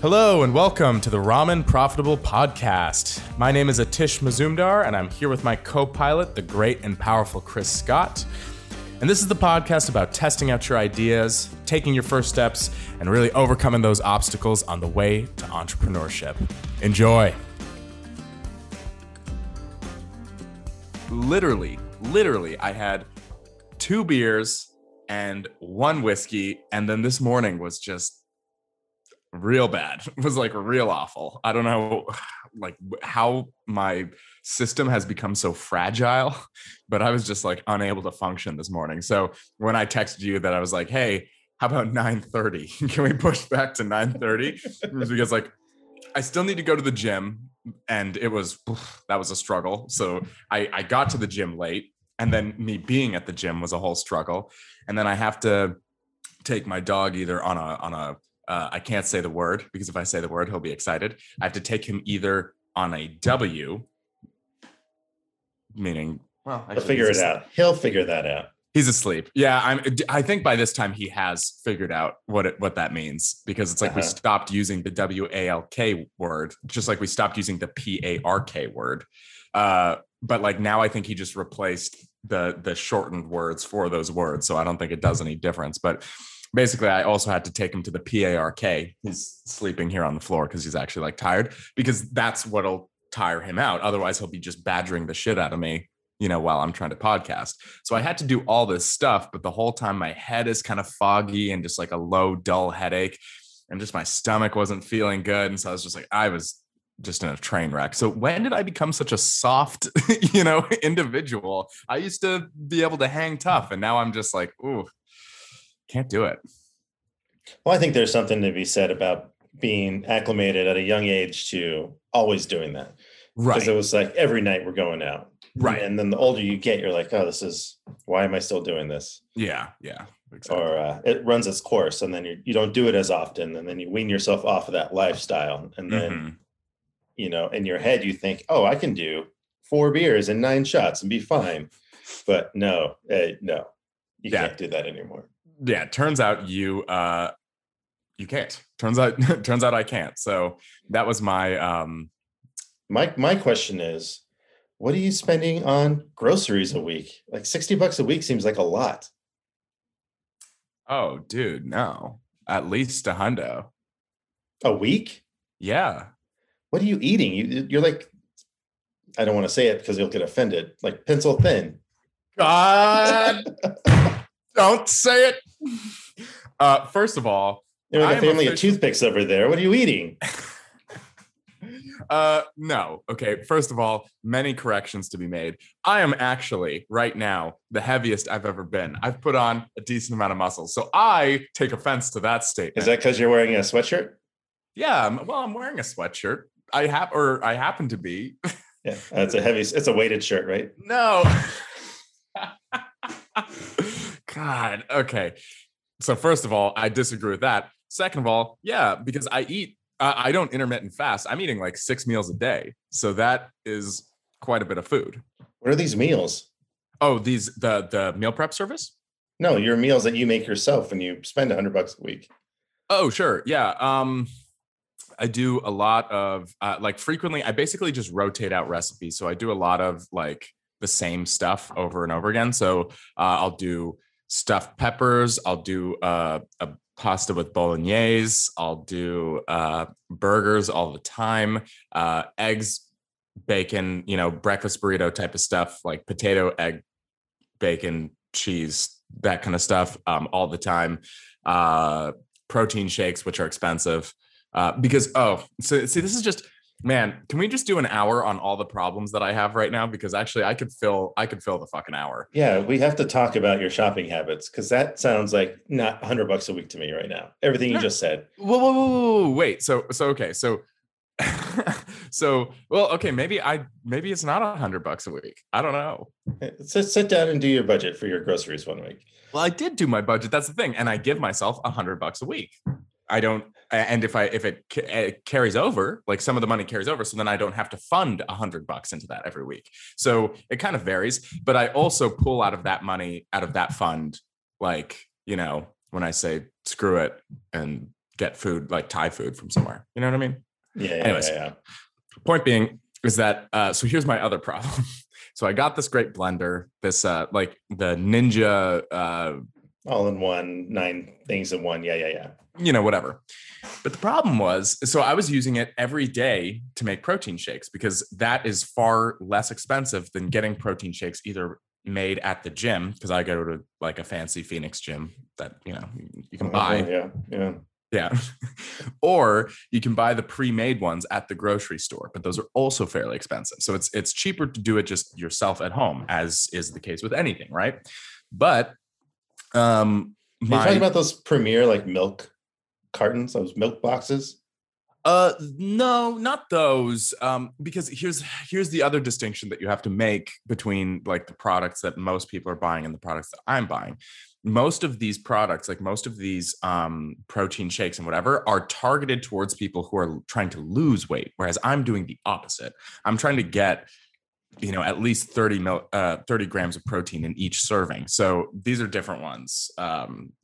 Hello and welcome to the Ramen Profitable Podcast. My name is Atish Mazumdar and I'm here with my co-pilot, the great and powerful Chris Scott. And this is the podcast about testing out your ideas, taking your first steps, and really overcoming those obstacles on the way to entrepreneurship. Enjoy. Literally, I had 2 beers and 1 whiskey, and then this morning was just real bad. It was like real awful. I don't know how my system has become so fragile, but I was just like unable to function this morning. So when I texted you that, I was like, hey, how about 9:30? Can we push back to 9:30? It was because I still need to go to the gym, and that was a struggle. So I got to the gym late, and then me being at the gym was a whole struggle. And then I have to take my dog either on a I can't say the word, because if I say the word, he'll be excited. I have to take him either on a W, meaning, well, I figure it out. He'll figure that out. He's asleep. Yeah, I think by this time he has figured out what that means, because it's like we stopped using the W-A-L-K word, just like we stopped using the P-A-R-K word. But now I think he just replaced the shortened words for those words. So I don't think it does any difference, but basically, I also had to take him to the P-A-R-K. He's sleeping here on the floor because he's actually tired, because that's what'll tire him out. Otherwise, he'll be just badgering the shit out of me, while I'm trying to podcast. So I had to do all this stuff, but the whole time my head is kind of foggy and just a low, dull headache, and just my stomach wasn't feeling good. And so I was just I was just in a train wreck. So when did I become such a soft, individual? I used to be able to hang tough, and now I'm just ooh. Can't do it. Well, I think there's something to be said about being acclimated at a young age to always doing that. Right. Because it was every night we're going out. Right. And then the older you get, you're like, oh, why am I still doing this? Yeah. Yeah. Exactly. Or it runs its course, and then you don't do it as often. And then you wean yourself off of that lifestyle. And then, in your head, you think, oh, I can do 4 beers and 9 shots and be fine. But no, you can't do that anymore. Yeah, turns out you can't. Turns out I can't. So that was my my question is, what are you spending on groceries a week? $60 a week seems like a lot. Oh, dude, no. At least $100 a week? Yeah. What are you eating? You're I don't want to say it because you'll get offended. Pencil thin. God. Don't say it. First of all, there's a family of toothpicks over there. What are you eating? No. Okay. First of all, many corrections to be made. I am actually right now the heaviest I've ever been. I've put on a decent amount of muscle. So I take offense to that statement. Is that because you're wearing a sweatshirt? Yeah. Well, I'm wearing a sweatshirt. I happen to be. Yeah. It's a weighted shirt, right? No. God. Okay. So first of all, I disagree with that. Second of all, yeah, because I eat, I don't intermittent fast. I'm eating 6 meals a day. So that is quite a bit of food. What are these meals? Oh, the meal prep service? No, your meals that you make yourself and you spend $100 a week. Oh, sure. Yeah. I do a lot of frequently, I basically just rotate out recipes. So I do a lot of the same stuff over and over again. So I'll do stuffed peppers. I'll do a pasta with bolognese. I'll do burgers all the time, eggs, bacon, breakfast burrito type of stuff, like potato, egg, bacon, cheese, that kind of stuff all the time. Protein shakes, which are expensive this is just, man, can we just do an hour on all the problems that I have right now? Because actually I could fill the fucking hour. Yeah, we have to talk about your shopping habits, because that sounds like not $100 a week to me right now. Everything you just said. Whoa, wait. So okay. So okay, maybe it's not $100 a week. I don't know. So sit down and do your budget for your groceries one week. Well, I did do my budget. That's the thing. And I give myself $100 a week. I don't, and if it carries over, some of the money carries over, so then I don't have to fund $100 into that every week. So it kind of varies, but I also pull out of that money, out of that fund, when I say screw it and get food, like Thai food from somewhere. You know what I mean? Yeah. Anyways, point being is that, so here's my other problem. So I got this great blender, this, like the Ninja, all in one, 9 things in 1. Yeah. You know, whatever. But the problem was, so I was using it every day to make protein shakes because that is far less expensive than getting protein shakes either made at the gym, because I go to like a fancy Phoenix gym that, you know, you can buy. Yeah. Or you can buy the pre-made ones at the grocery store, but those are also fairly expensive. So it's cheaper to do it just yourself at home, as is the case with anything, right? But are you talking about those Premier like milk cartons, those milk boxes? No, not those. Because here's the other distinction that you have to make between like the products that most people are buying and the products that I'm buying. Most of these products, like most of these protein shakes and whatever, are targeted towards people who are trying to lose weight, whereas I'm doing the opposite. I'm trying to get, you know, at least 30 grams of protein in each serving. So these are different ones.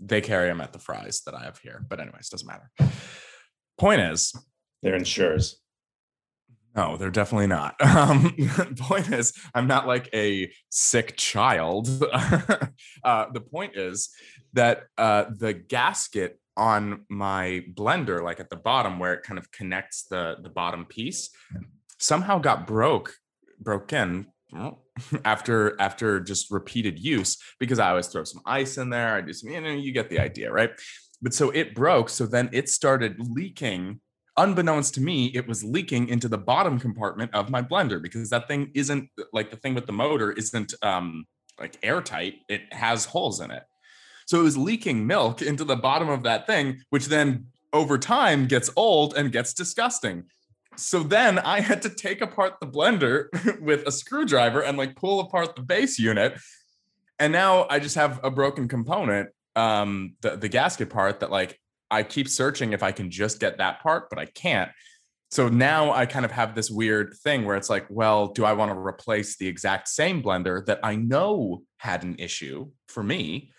They carry them at the fries that I have here. But anyways, doesn't matter. Point is, they're insurers. No, they're definitely not. Point is, I'm not like a sick child. The point is that the gasket on my blender, like at the bottom where it kind of connects the bottom piece, somehow got broken after just repeated use, because I always throw some ice in there. I do some, you know, you get the idea, right? But so it broke. So then it started leaking. Unbeknownst to me, it was leaking into the bottom compartment of my blender, because that thing isn't like, the thing with the motor isn't like airtight. It has holes in it. So it was leaking milk into the bottom of that thing, which then over time gets old and gets disgusting. So then I had to take apart the blender with a screwdriver and like pull apart the base unit. And now I just have a broken component, the gasket part, that like I keep searching if I can just get that part, but I can't. So now I kind of have this weird thing where it's like, well, do I want to replace the exact same blender that I know had an issue for me?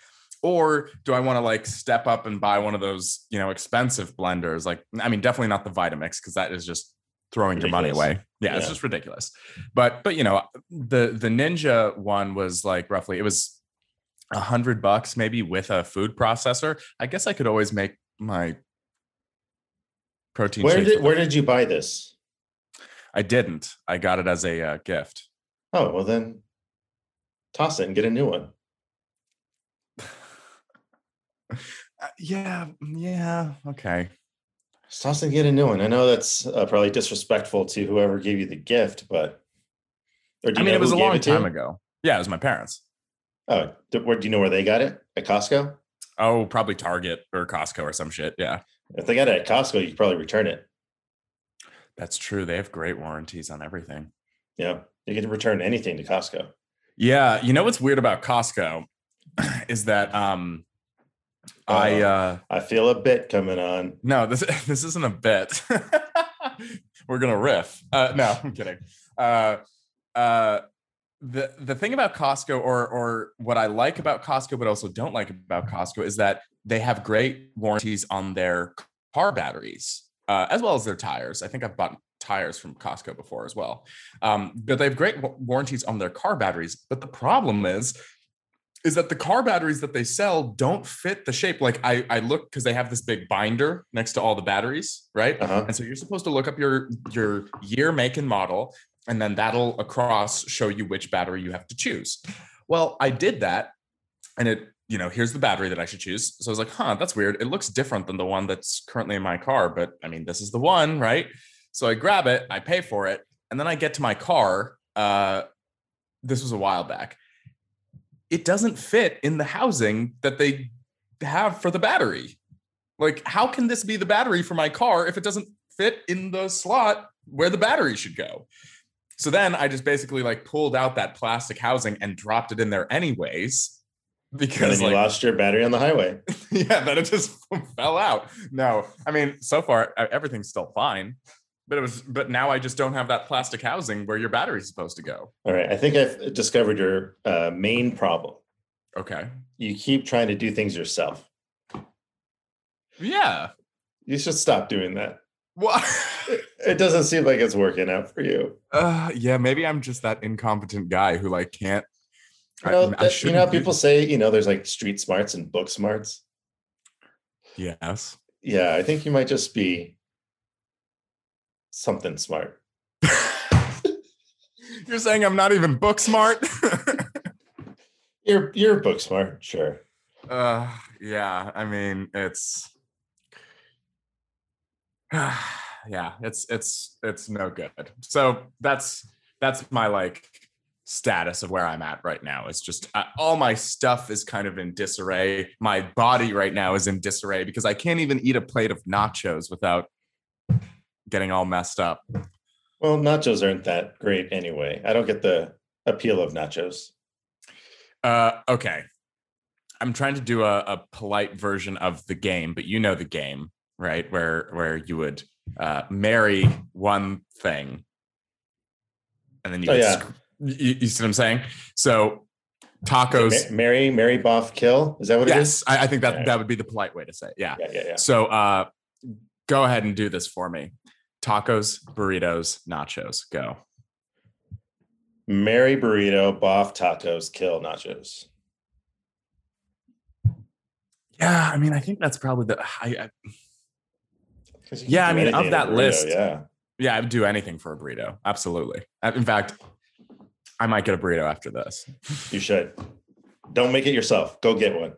Or do I want to like step up and buy one of those, you know, expensive blenders? Like, I mean, definitely not the Vitamix, because that is just throwing your money away. Yeah, it's just ridiculous. But you know, the Ninja one was like roughly, it was $100 maybe with a food processor. I guess I could always make my protein. Where did you buy this? I didn't. I got it as a gift. Oh, well then toss it and get a new one. Yeah. Okay. Toss it and get a new one. I know that's probably disrespectful to whoever gave you the gift, but it was a long time ago. Yeah, it was my parents. Oh, do you know where they got it? At Costco? Oh, probably Target or Costco or some shit. Yeah. If they got it at Costco, you could probably return it. That's true. They have great warranties on everything. Yeah. You can return anything to Costco. Yeah. You know what's weird about Costco is that I feel a bit coming on. No, this isn't a bit. We're gonna riff. No, I'm kidding. The thing about Costco, or what I like about Costco, but also don't like about Costco, is that they have great warranties on their car batteries, as well as their tires. I think I've bought tires from Costco before as well. But they have great warranties on their car batteries. But the problem is that the car batteries that they sell don't fit the shape. Like I look, because they have this big binder next to all the batteries, right? Uh-huh. And so you're supposed to look up your year, make, and model, and then that'll across show you which battery you have to choose. Well, I did that, and it, you know, here's the battery that I should choose. So I was like, huh, that's weird. It looks different than the one that's currently in my car, but I mean, this is the one, right? So I grab it, I pay for it, and then I get to my car. This was a while back. It doesn't fit in the housing that they have for the battery. Like, how can this be the battery for my car if it doesn't fit in the slot where the battery should go? So then I just basically like pulled out that plastic housing and dropped it in there anyways, because you lost your battery on the highway. Yeah, that it just fell out. No, I mean, so far everything's still fine, but now I just don't have that plastic housing where your battery's supposed to go. All right, I think I've discovered your main problem. Okay. You keep trying to do things yourself. Yeah. You should stop doing that. What? It doesn't seem like it's working out for you. Yeah, maybe I'm just that incompetent guy who like can't. You know, people say, you know, there's like street smarts and book smarts. Yes. Yeah, I think you might just be something smart. You're saying I'm not even book smart? You're book smart, sure. Yeah, I mean, it's. Yeah, it's no good. So that's my like status of where I'm at right now. It's just all my stuff is kind of in disarray. My body right now is in disarray because I can't even eat a plate of nachos without getting all messed up. Well, nachos aren't that great anyway. I don't get the appeal of nachos. Okay. I'm trying to do a polite version of the game, but you know the game. Right, where you would marry one thing, and then you. Oh, yeah. You see what I'm saying? So, tacos. Marry, boff, kill. Is that what it is? Yes, I think that would be the polite way to say it. Yeah. So, go ahead and do this for me: tacos, burritos, nachos. Go. Marry burrito, boff tacos, kill nachos. Yeah, I mean, I think that's probably the. Yeah, I mean, of that burrito, list, yeah, I'd do anything for a burrito. Absolutely. In fact, I might get a burrito after this. You should. Don't make it yourself. Go get one.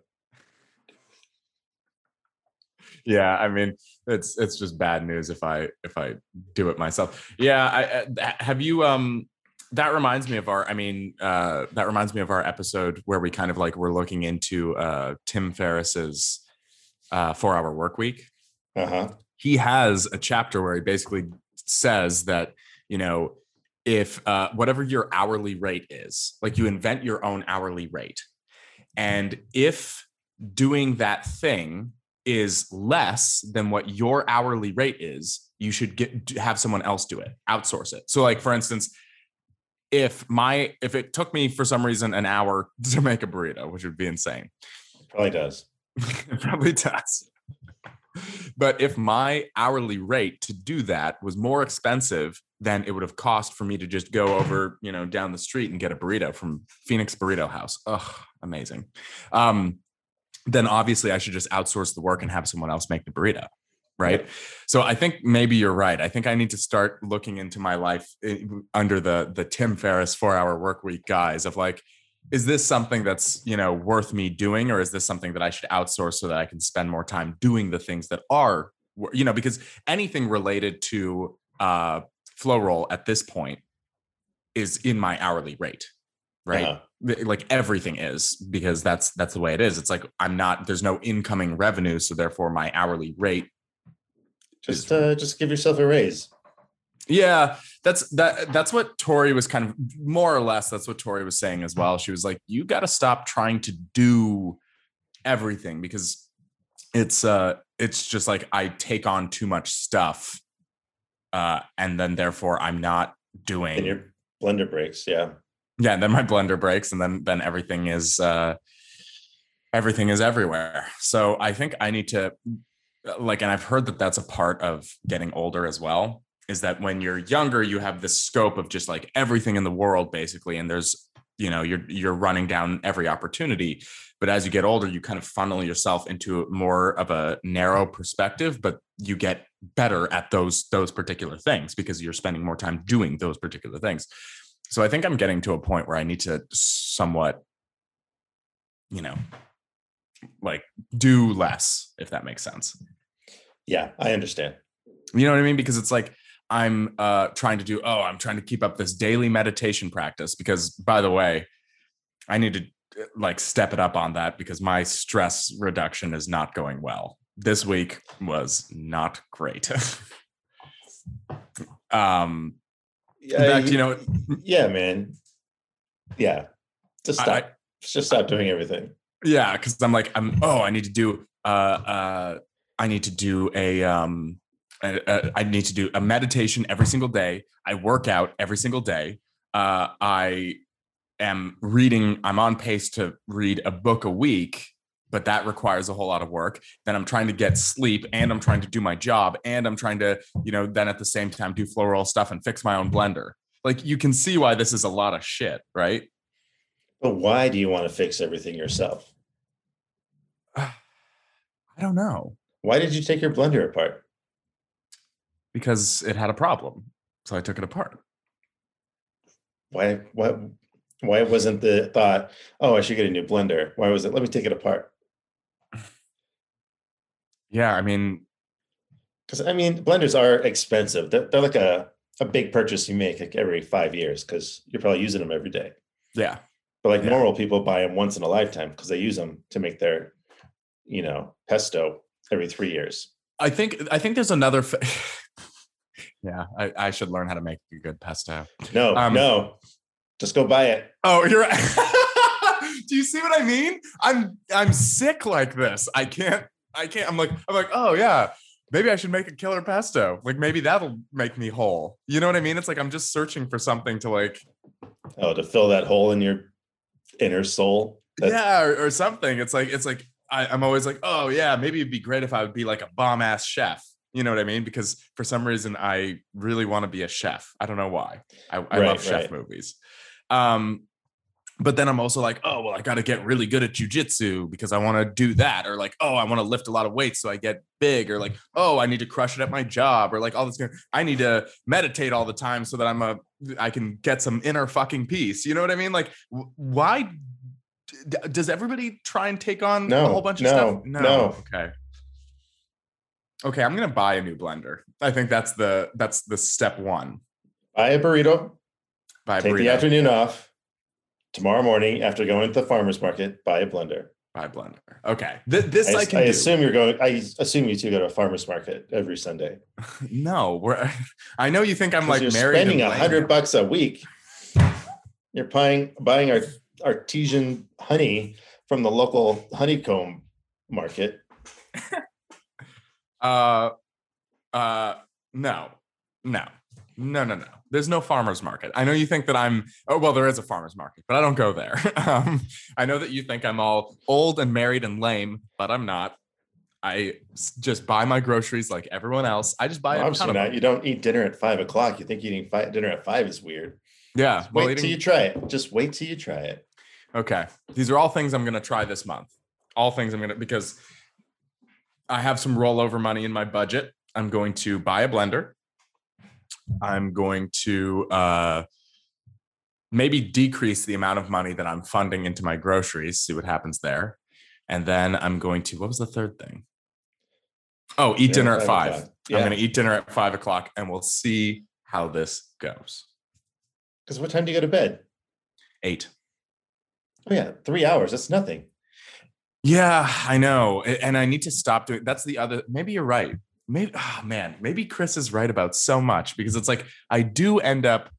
Yeah, I mean, it's just bad news if I do it myself. Yeah, have you? That reminds me of our. I mean, that reminds me of our episode where we kind of like were looking into Tim Ferriss's 4-Hour Work Week. Uh-huh. He has a chapter where he basically says that, you know, if whatever your hourly rate is, like you invent your own hourly rate. And if doing that thing is less than what your hourly rate is, you should have someone else do it, outsource it. So like, for instance, if it took me for some reason an hour to make a burrito, which would be insane. It probably does. It probably does. But if my hourly rate to do that was more expensive than it would have cost for me to just go over, you know, down the street and get a burrito from Phoenix Burrito House. Ugh, amazing. Then obviously I should just outsource the work and have someone else make the burrito. Right. So I think maybe you're right. I think I need to start looking into my life under the Tim Ferriss 4-Hour Work Week guise of like, is this something that's, you know, worth me doing? Or is this something that I should outsource so that I can spend more time doing the things that are, you know, because anything related to flow roll at this point is in my hourly rate, right? Uh-huh. Like everything is, because that's the way it is. It's like, there's no incoming revenue. So therefore my hourly rate. Just give yourself a raise. Yeah, that's what Tori was kind of more or less. That's what Tori was saying as well. She was like, you got to stop trying to do everything because it's just like I take on too much stuff. And then therefore I'm not doing. And your blender breaks. Yeah. Yeah. And then my blender breaks and then everything is everywhere. So I think I need to like, and I've heard that that's a part of getting older as well. Is that when you're younger, you have this scope of just like everything in the world, basically. And there's, you know, you're running down every opportunity. But as you get older, you kind of funnel yourself into more of a narrow perspective, but you get better at those particular things because you're spending more time doing those particular things. So I think I'm getting to a point where I need to somewhat, you know, like do less, if that makes sense. Yeah, I understand. You know what I mean? Because it's like, I'm I'm trying to keep up this daily meditation practice because, by the way, I need to like step it up on that because my stress reduction is not going well. This week was not great. In fact, you know. Yeah, man. Yeah. Just stop doing everything. Yeah. Cause I'm like, I need to do a meditation every single day. I work out every single day. I am reading. I'm on pace to read a book a week. but that requires a whole lot of work. Then I'm trying to get sleep and I'm trying to do my job and I'm trying to, you know, then at the same time do floral stuff and fix my own blender. Like, you can see why this is a lot of shit, right? But why do you want to fix everything yourself? I don't know. Why did you take your blender apart? Because it had a problem. So I took it apart. Why wasn't the thought, oh, I should get a new blender? Why was it, let me take it apart? Yeah, I mean. Because, I mean, blenders are expensive. They're like a big purchase you make like every 5 years because you're probably using them every day. Yeah. But like normal people buy them once in a lifetime because they use them to make their, you know, pesto every 3 years. I think there's another. Yeah, I should learn how to make a good pesto. No, no. Just go buy it. Oh, you're right. Do you see what I mean? I'm sick like this. I can't. I'm like, oh yeah, maybe I should make a killer pesto. Like maybe that'll make me whole. You know what I mean? It's like, I'm just searching for something to like. Oh, to fill that hole in your inner soul. Yeah. Or something. It's like, I'm always like, oh yeah, maybe it'd be great if I would be like a bomb ass chef. You know what I mean? Because for some reason, I really want to be a chef. I don't know why. I love chef movies. But then I'm also like, oh, well, I got to get really good at jujitsu because I want to do that. Or like, oh, I want to lift a lot of weights so I get big. Or like, oh, I need to crush it at my job. Or like all this. I need to meditate all the time so that I can get some inner fucking peace. You know what I mean? Like, why does everybody try and take on a whole bunch of stuff? No. Okay. I'm going to buy a new blender. I think that's the step one. Buy a burrito. Take the afternoon off. Tomorrow morning, after going to the farmer's market, buy a blender. Okay. This I can do. I assume you two go to a farmer's market every Sunday. No, I know you think I'm like you're married. Spending $100 a week. You're buying artesian honey from the local honeycomb market. No. There's no farmer's market. I know you think that there is a farmer's market, but I don't go there. I know that you think I'm all old and married and lame, but I'm not. I just buy my groceries like everyone else. I just buy obviously not. You don't eat dinner at 5 o'clock. You think eating dinner at 5 is weird. Yeah. Just wait till you try it. Just wait till you try it. Okay. These are all things I'm going to try this month. Because I have some rollover money in my budget. I'm going to buy a blender. I'm going to maybe decrease the amount of money that I'm funding into my groceries, see what happens there. And then I'm going to, what was the third thing? Oh, eat dinner at 5. Yeah. I'm going to eat dinner at 5 o'clock and we'll see how this goes. Because what time do you go to bed? 8. Oh yeah, 3 hours. That's nothing. Yeah, I know. And I need to stop doing, that's the other, maybe you're right. Maybe Chris is right about so much because it's like I do end up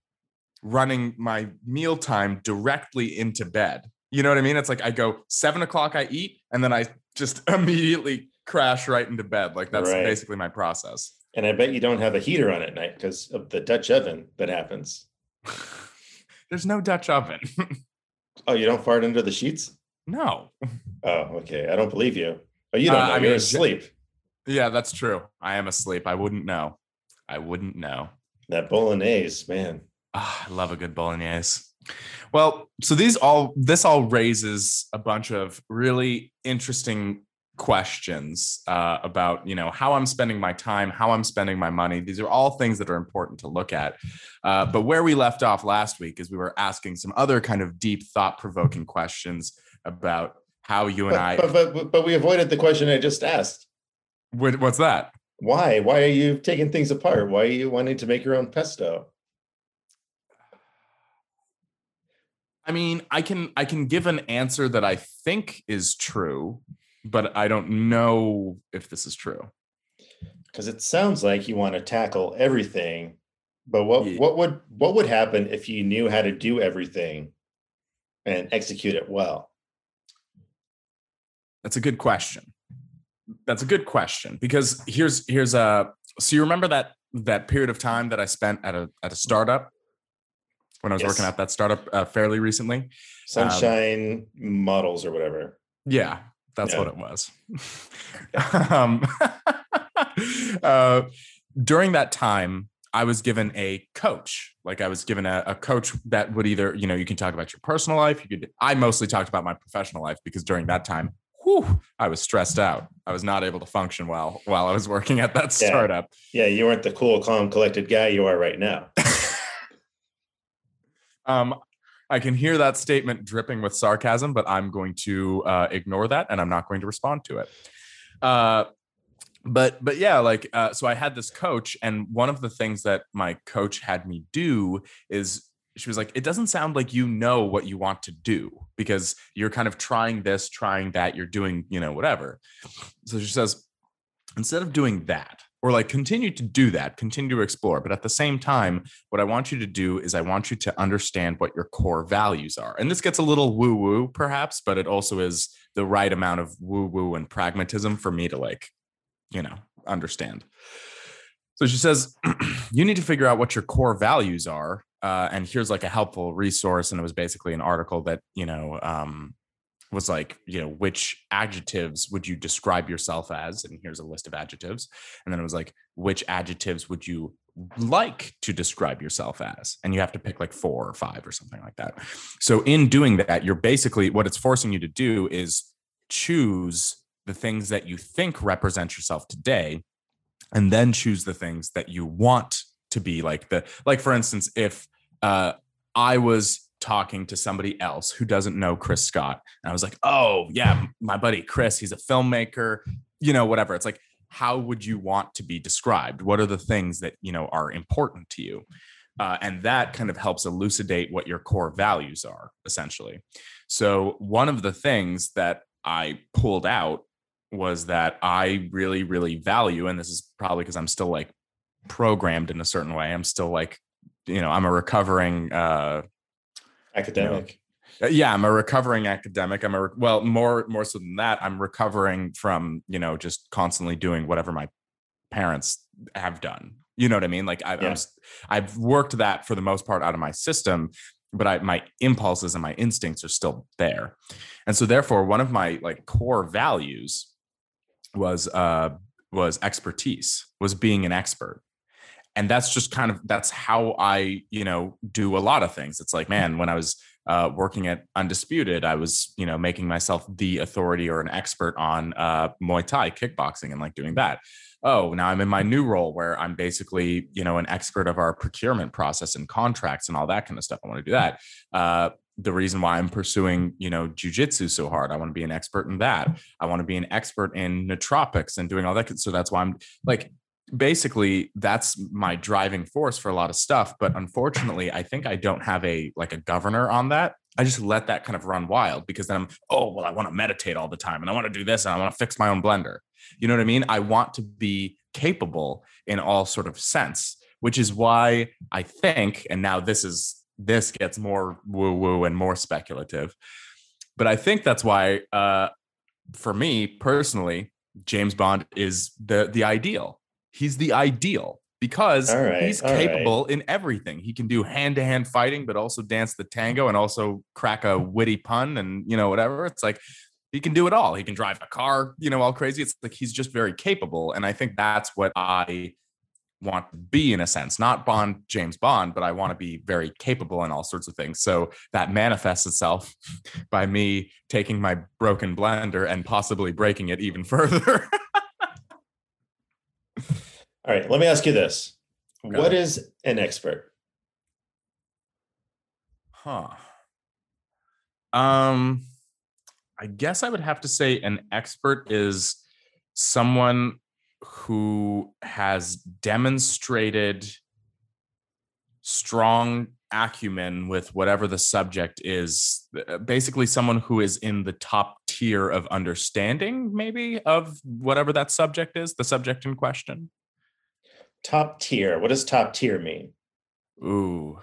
running my mealtime directly into bed. You know what I mean? It's like I go 7 o'clock, I eat, and then I just immediately crash right into bed. Like that's basically my process. And I bet you don't have a heater on at night because of the Dutch oven that happens. There's no Dutch oven. Oh, you don't fart under the sheets? No. Oh, okay. I don't believe you. Oh, you don't know. You're asleep. Yeah, that's true. I am asleep. I wouldn't know. That bolognese, man. Oh, I love a good bolognese. Well, so this all raises a bunch of really interesting questions about, you know, how I'm spending my time, how I'm spending my money. These are all things that are important to look at. But where we left off last week is we were asking some other kind of deep, thought-provoking questions about how you and I. But we avoided the question I just asked. What's that? Why are you taking things apart? Why are you wanting to make your own pesto? I mean, I can give an answer that I think is true, but I don't know if this is true. Because it sounds like you want to tackle everything, but what would happen if you knew how to do everything and execute it well? That's a good question because here's a, so you remember that period of time that I spent at a startup when I was working at that startup fairly recently, Sunshine Models or whatever. Yeah. That's what it was. During that time, I was given a coach. Like I was given a coach that would either, you know, you can talk about your personal life. You could. I mostly talked about my professional life because during that time, I was stressed out. I was not able to function well while I was working at that startup. Yeah, you weren't the cool, calm, collected guy you are right now. I can hear that statement dripping with sarcasm, but I'm going to ignore that and I'm not going to respond to it. So I had this coach, and one of the things that my coach had me do is she was like, it doesn't sound like you know what you want to do because you're kind of trying this, trying that, you're doing, you know, whatever. So she says, instead of doing that, or like continue to do that, continue to explore. But at the same time, what I want you to do is I want you to understand what your core values are. And this gets a little woo-woo perhaps, but it also is the right amount of woo-woo and pragmatism for me to like, you know, understand. So she says, you need to figure out what your core values are. And here's like a helpful resource. And it was basically an article that, you know, was like, you know, which adjectives would you describe yourself as? And here's a list of adjectives. And then it was like, which adjectives would you like to describe yourself as? And you have to pick like 4 or 5 or something like that. So in doing that, you're basically, what it's forcing you to do is choose the things that you think represent yourself today, and then choose the things that you want to be like the, like, for instance, if I was talking to somebody else who doesn't know Chris Scott, and I was like, oh yeah, my buddy Chris, he's a filmmaker, you know, whatever. It's like, how would you want to be described? What are the things that, you know, are important to you? And that kind of helps elucidate what your core values are, essentially. So one of the things that I pulled out was that I really, really value, and this is probably because I'm still like programmed in a certain way. I'm still like, you know, I'm a recovering academic. You know, yeah, I'm a recovering academic. More so than that, I'm recovering from, you know, just constantly doing whatever my parents have done. You know what I mean? Like I've worked that for the most part out of my system, but my impulses and my instincts are still there. And so therefore, one of my like core values was expertise, was being an expert. And that's just kind of, that's how I, you know, do a lot of things. It's like, man, when I was working at Undisputed, I was, you know, making myself the authority or an expert on Muay Thai, kickboxing, and like doing that. Oh, now I'm in my new role where I'm basically, you know, an expert of our procurement process and contracts and all that kind of stuff. I want to do that. The reason why I'm pursuing, you know, jiu-jitsu so hard, I want to be an expert in that. I want to be an expert in nootropics and doing all that. So that's why I'm like, basically that's my driving force for a lot of stuff. But unfortunately, I think I don't have a governor on that. I just let that kind of run wild because then I'm, I want to meditate all the time and I want to do this and I want to fix my own blender. You know what I mean? I want to be capable in all sort of sense, which is why I think, and now this gets more woo woo and more speculative, but I think that's why, for me personally, James Bond is the ideal. He's the ideal because he's capable in everything. He can do hand-to-hand fighting, but also dance the tango and also crack a witty pun and, you know, whatever. It's like he can do it all. He can drive a car, you know, all crazy. It's like he's just very capable. And I think that's what I want to be in a sense, not Bond, James Bond, but I want to be very capable in all sorts of things. So that manifests itself by me taking my broken blender and possibly breaking it even further. All right, let me ask you this. Okay. What is an expert? I guess I would have to say an expert is someone who has demonstrated strong acumen with whatever the subject is, basically someone who is in the top tier of understanding, maybe, of whatever that subject is, the subject in question. Top tier. What does top tier mean? Ooh.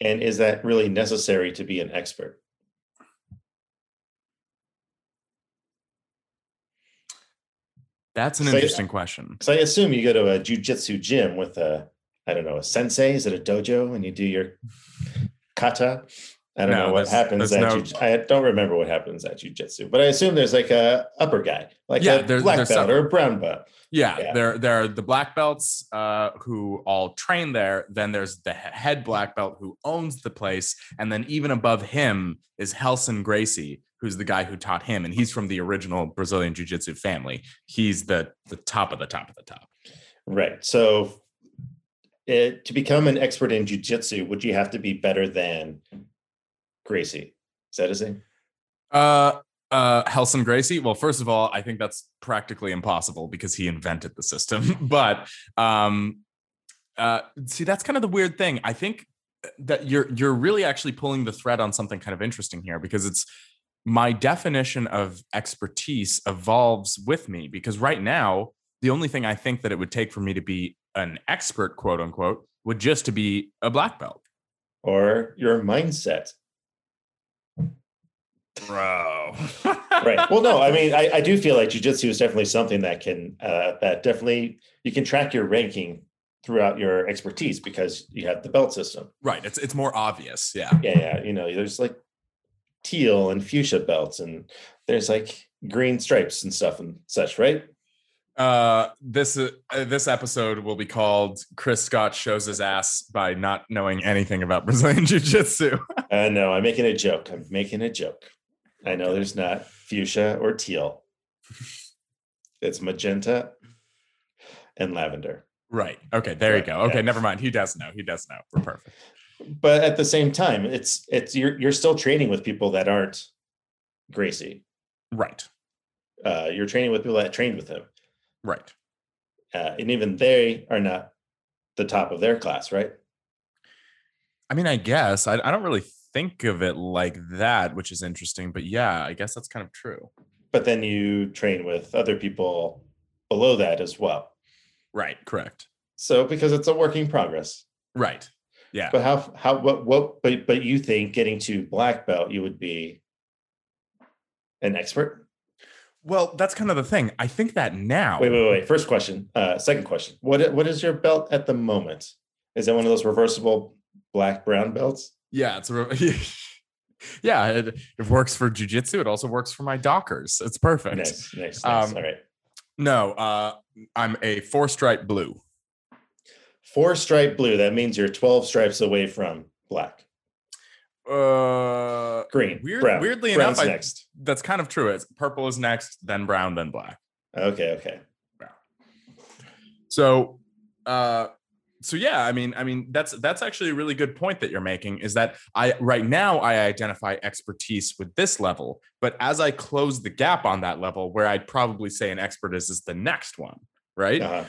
And is that really necessary to be an expert? That's an interesting question. So I assume you go to a jiu-jitsu gym with a sensei. Is it a dojo? And you do your kata? I don't know what happens at jiu-jitsu. I don't remember what happens at jiu-jitsu, but I assume there's like a upper guy, like a black belt or a brown belt. Yeah. There are the black belts who all train there. Then there's the head black belt who owns the place. And then even above him is Helio Gracie, who's the guy who taught him. And he's from the original Brazilian jiu-jitsu family. He's the top of the top of the top. Right. So to become an expert in jiu-jitsu, would you have to be better than Gracie? Is that his name? Helio Gracie. Well, first of all, I think that's practically impossible because he invented the system. But see, that's kind of the weird thing. I think that you're really actually pulling the thread on something kind of interesting here, because it's my definition of expertise evolves with me. Because right now, the only thing I think that it would take for me to be an expert, quote unquote, would just to be a black belt. Or your mindset. Bro. Right. Well, no, I mean, I do feel like jiu-jitsu is definitely something that can, you can track your ranking throughout your expertise because you have the belt system. Right. It's more obvious. Yeah. You know, there's like teal and fuchsia belts, and there's like green stripes and stuff and such, right? This episode will be called Chris Scott Shows His Ass by Not Knowing Anything About Brazilian Jiu-Jitsu. No, I'm making a joke. I know there's not fuchsia or teal. It's magenta and lavender. Right. Okay, there you go. Okay, never mind. He does know. We're perfect. But at the same time, it's you're still training with people that aren't Gracie. Right. You're training with people that trained with him. Right. And even they are not the top of their class, right? I mean, I guess. I don't really think of it like that, which is interesting. But yeah, I guess that's kind of true. But then you train with other people below that as well. Right. Correct. So because it's a work in progress. Right. Yeah. But but you think getting to black belt, you would be an expert? Well, that's kind of the thing. I think that now. Wait. First question. Second question. What is your belt at the moment? Is that one of those reversible black brown belts? Yeah, yeah. It works for jiu-jitsu. It also works for my Dockers. It's perfect. Nice. All right. No, I'm a 4-stripe blue. 4-stripe blue. That means you're 12 stripes away from black. Green. Weirdly enough, that's kind of true. It's purple is next, then brown, then black. Okay. Wow. So yeah, I mean, that's actually a really good point that you're making. Is that right now I identify expertise with this level, but as I close the gap on that level, where I'd probably say an expert is the next one, right? Uh-huh.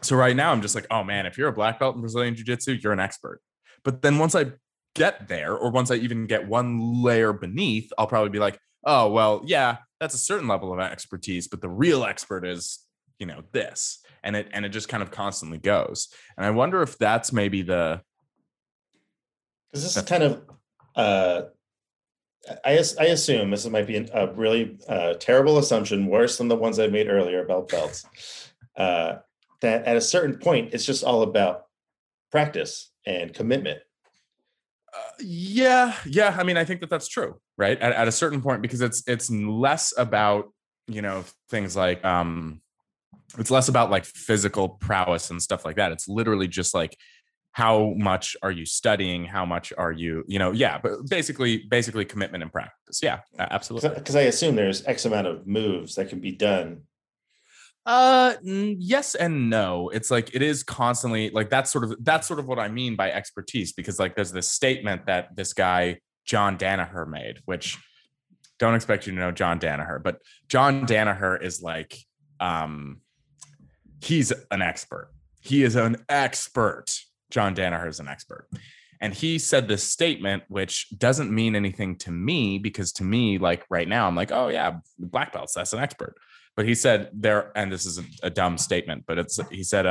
So right now I'm just like, oh man, if you're a black belt in Brazilian Jiu-Jitsu, you're an expert. But then once I get there, or once I even get one layer beneath, I'll probably be like, oh, well, yeah, that's a certain level of expertise, but the real expert is, you know, this. And it just kind of constantly goes. And I wonder if that's maybe because this is kind of, I assume this might be a really terrible assumption, worse than the ones I made earlier about belts, that at a certain point, it's just all about practice and commitment. Yeah. I mean, I think that's true, right? At a certain point, because it's less about, you know, things like, it's less about like physical prowess and stuff like that. It's literally just like, how much are you studying? How much are you, you know? Yeah. But basically commitment and practice. Yeah, absolutely. Because I assume there's X amount of moves that can be done. Yes and no. It's like, it is constantly like, that's sort of what I mean by expertise, because like, there's this statement that this guy, John Danaher, made, which don't expect you to know John Danaher, but John Danaher is like, he's an expert. He is an expert. John Danaher is an expert. And he said this statement, which doesn't mean anything to me, because to me, like right now, I'm like, oh yeah, black belts, that's an expert. But he said there, and this is a dumb statement, but he said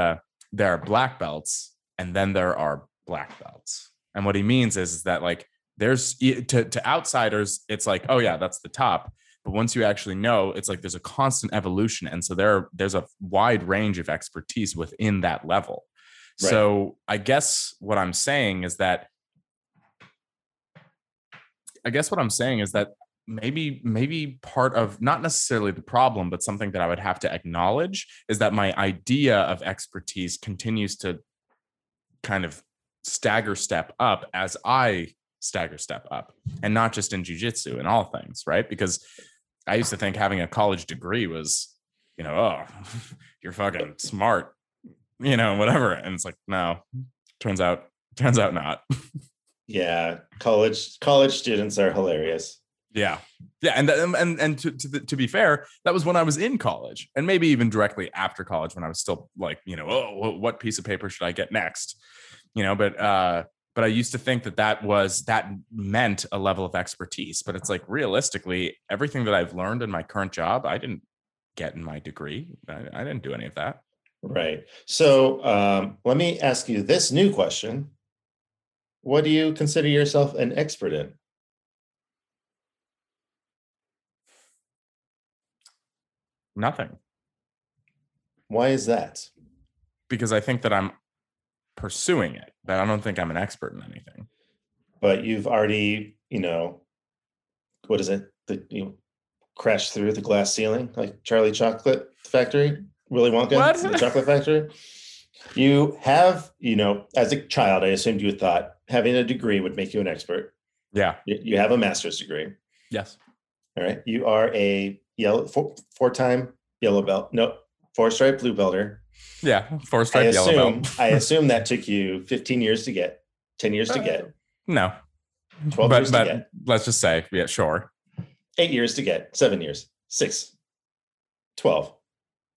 there are black belts and then there are black belts. And what he means is that like, there's to outsiders, it's like, oh yeah, that's the top. But once you actually know, it's like, there's a constant evolution. And so there's a wide range of expertise within that level. Right. So I guess what I'm saying is that I guess what I'm saying is that maybe part of not necessarily the problem, but something that I would have to acknowledge is that my idea of expertise continues to kind of stagger step up as I stagger step up, and not just in jiu-jitsu, in all things, right? Because I used to think having a college degree was, you know, oh, you're fucking smart, you know, whatever. And it's like, no, turns out not. Yeah. College students are hilarious. Yeah. Yeah. And to be fair, that was when I was in college, and maybe even directly after college when I was still like, you know, oh, what piece of paper should I get next? You know, but I used to think that meant a level of expertise, but it's like, realistically, everything that I've learned in my current job, I didn't get in my degree. I didn't do any of that. Right. So let me ask you this new question. What do you consider yourself an expert in? Nothing. Why is that? Because I think that I'm pursuing it, but I don't think I'm an expert in anything. But you've already, you know, what is it? You crashed through the glass ceiling, like Charlie Chocolate Factory, Willy Wonka, the Chocolate Factory. You have, you know, as a child, I assumed you thought having a degree would make you an expert. Yeah. You have a master's degree. Yes. All right. You are a four-time yellow belt. No, four-stripe blue belter. Yeah, four-stripe yellow belt. I assume that took you 15 years to get, 10 years to get. No. 12 years to get. Let's just say, yeah, sure. 8 years to get, 7 years, 6, 12,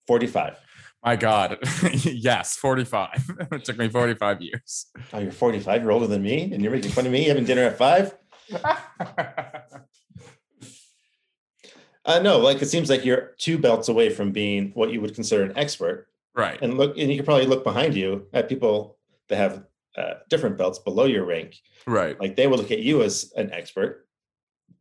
45. My God. Yes, 45. It took me 45 years. Oh, you're 45? You're older than me? And you're making fun of me having dinner at 5? No, like it seems like you're 2 belts away from being what you would consider an expert. Right. And you can probably look behind you at people that have different belts below your rank. Right. Like they would look at you as an expert.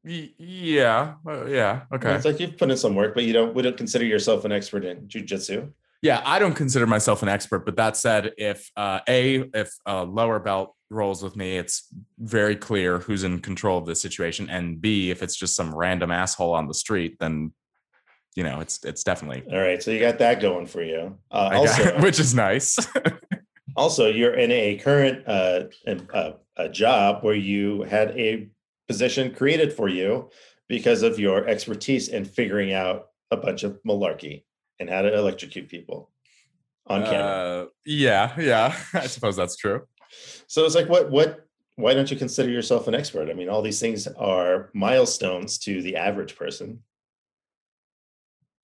Yeah. Yeah. Okay. And it's like you've put in some work, but wouldn't consider yourself an expert in jiu-jitsu. Yeah, I don't consider myself an expert, but that said, if a lower belt rolls with me, it's very clear who's in control of the situation, and B, if it's just some random asshole on the street, then, you know, it's definitely. All right, so you got that going for you. Which is nice. Also, you're in a current a job where you had a position created for you because of your expertise in figuring out a bunch of malarkey and how to electrocute people on camera. Yeah, I suppose that's true. So it's like, why don't you consider yourself an expert? I mean, all these things are milestones to the average person.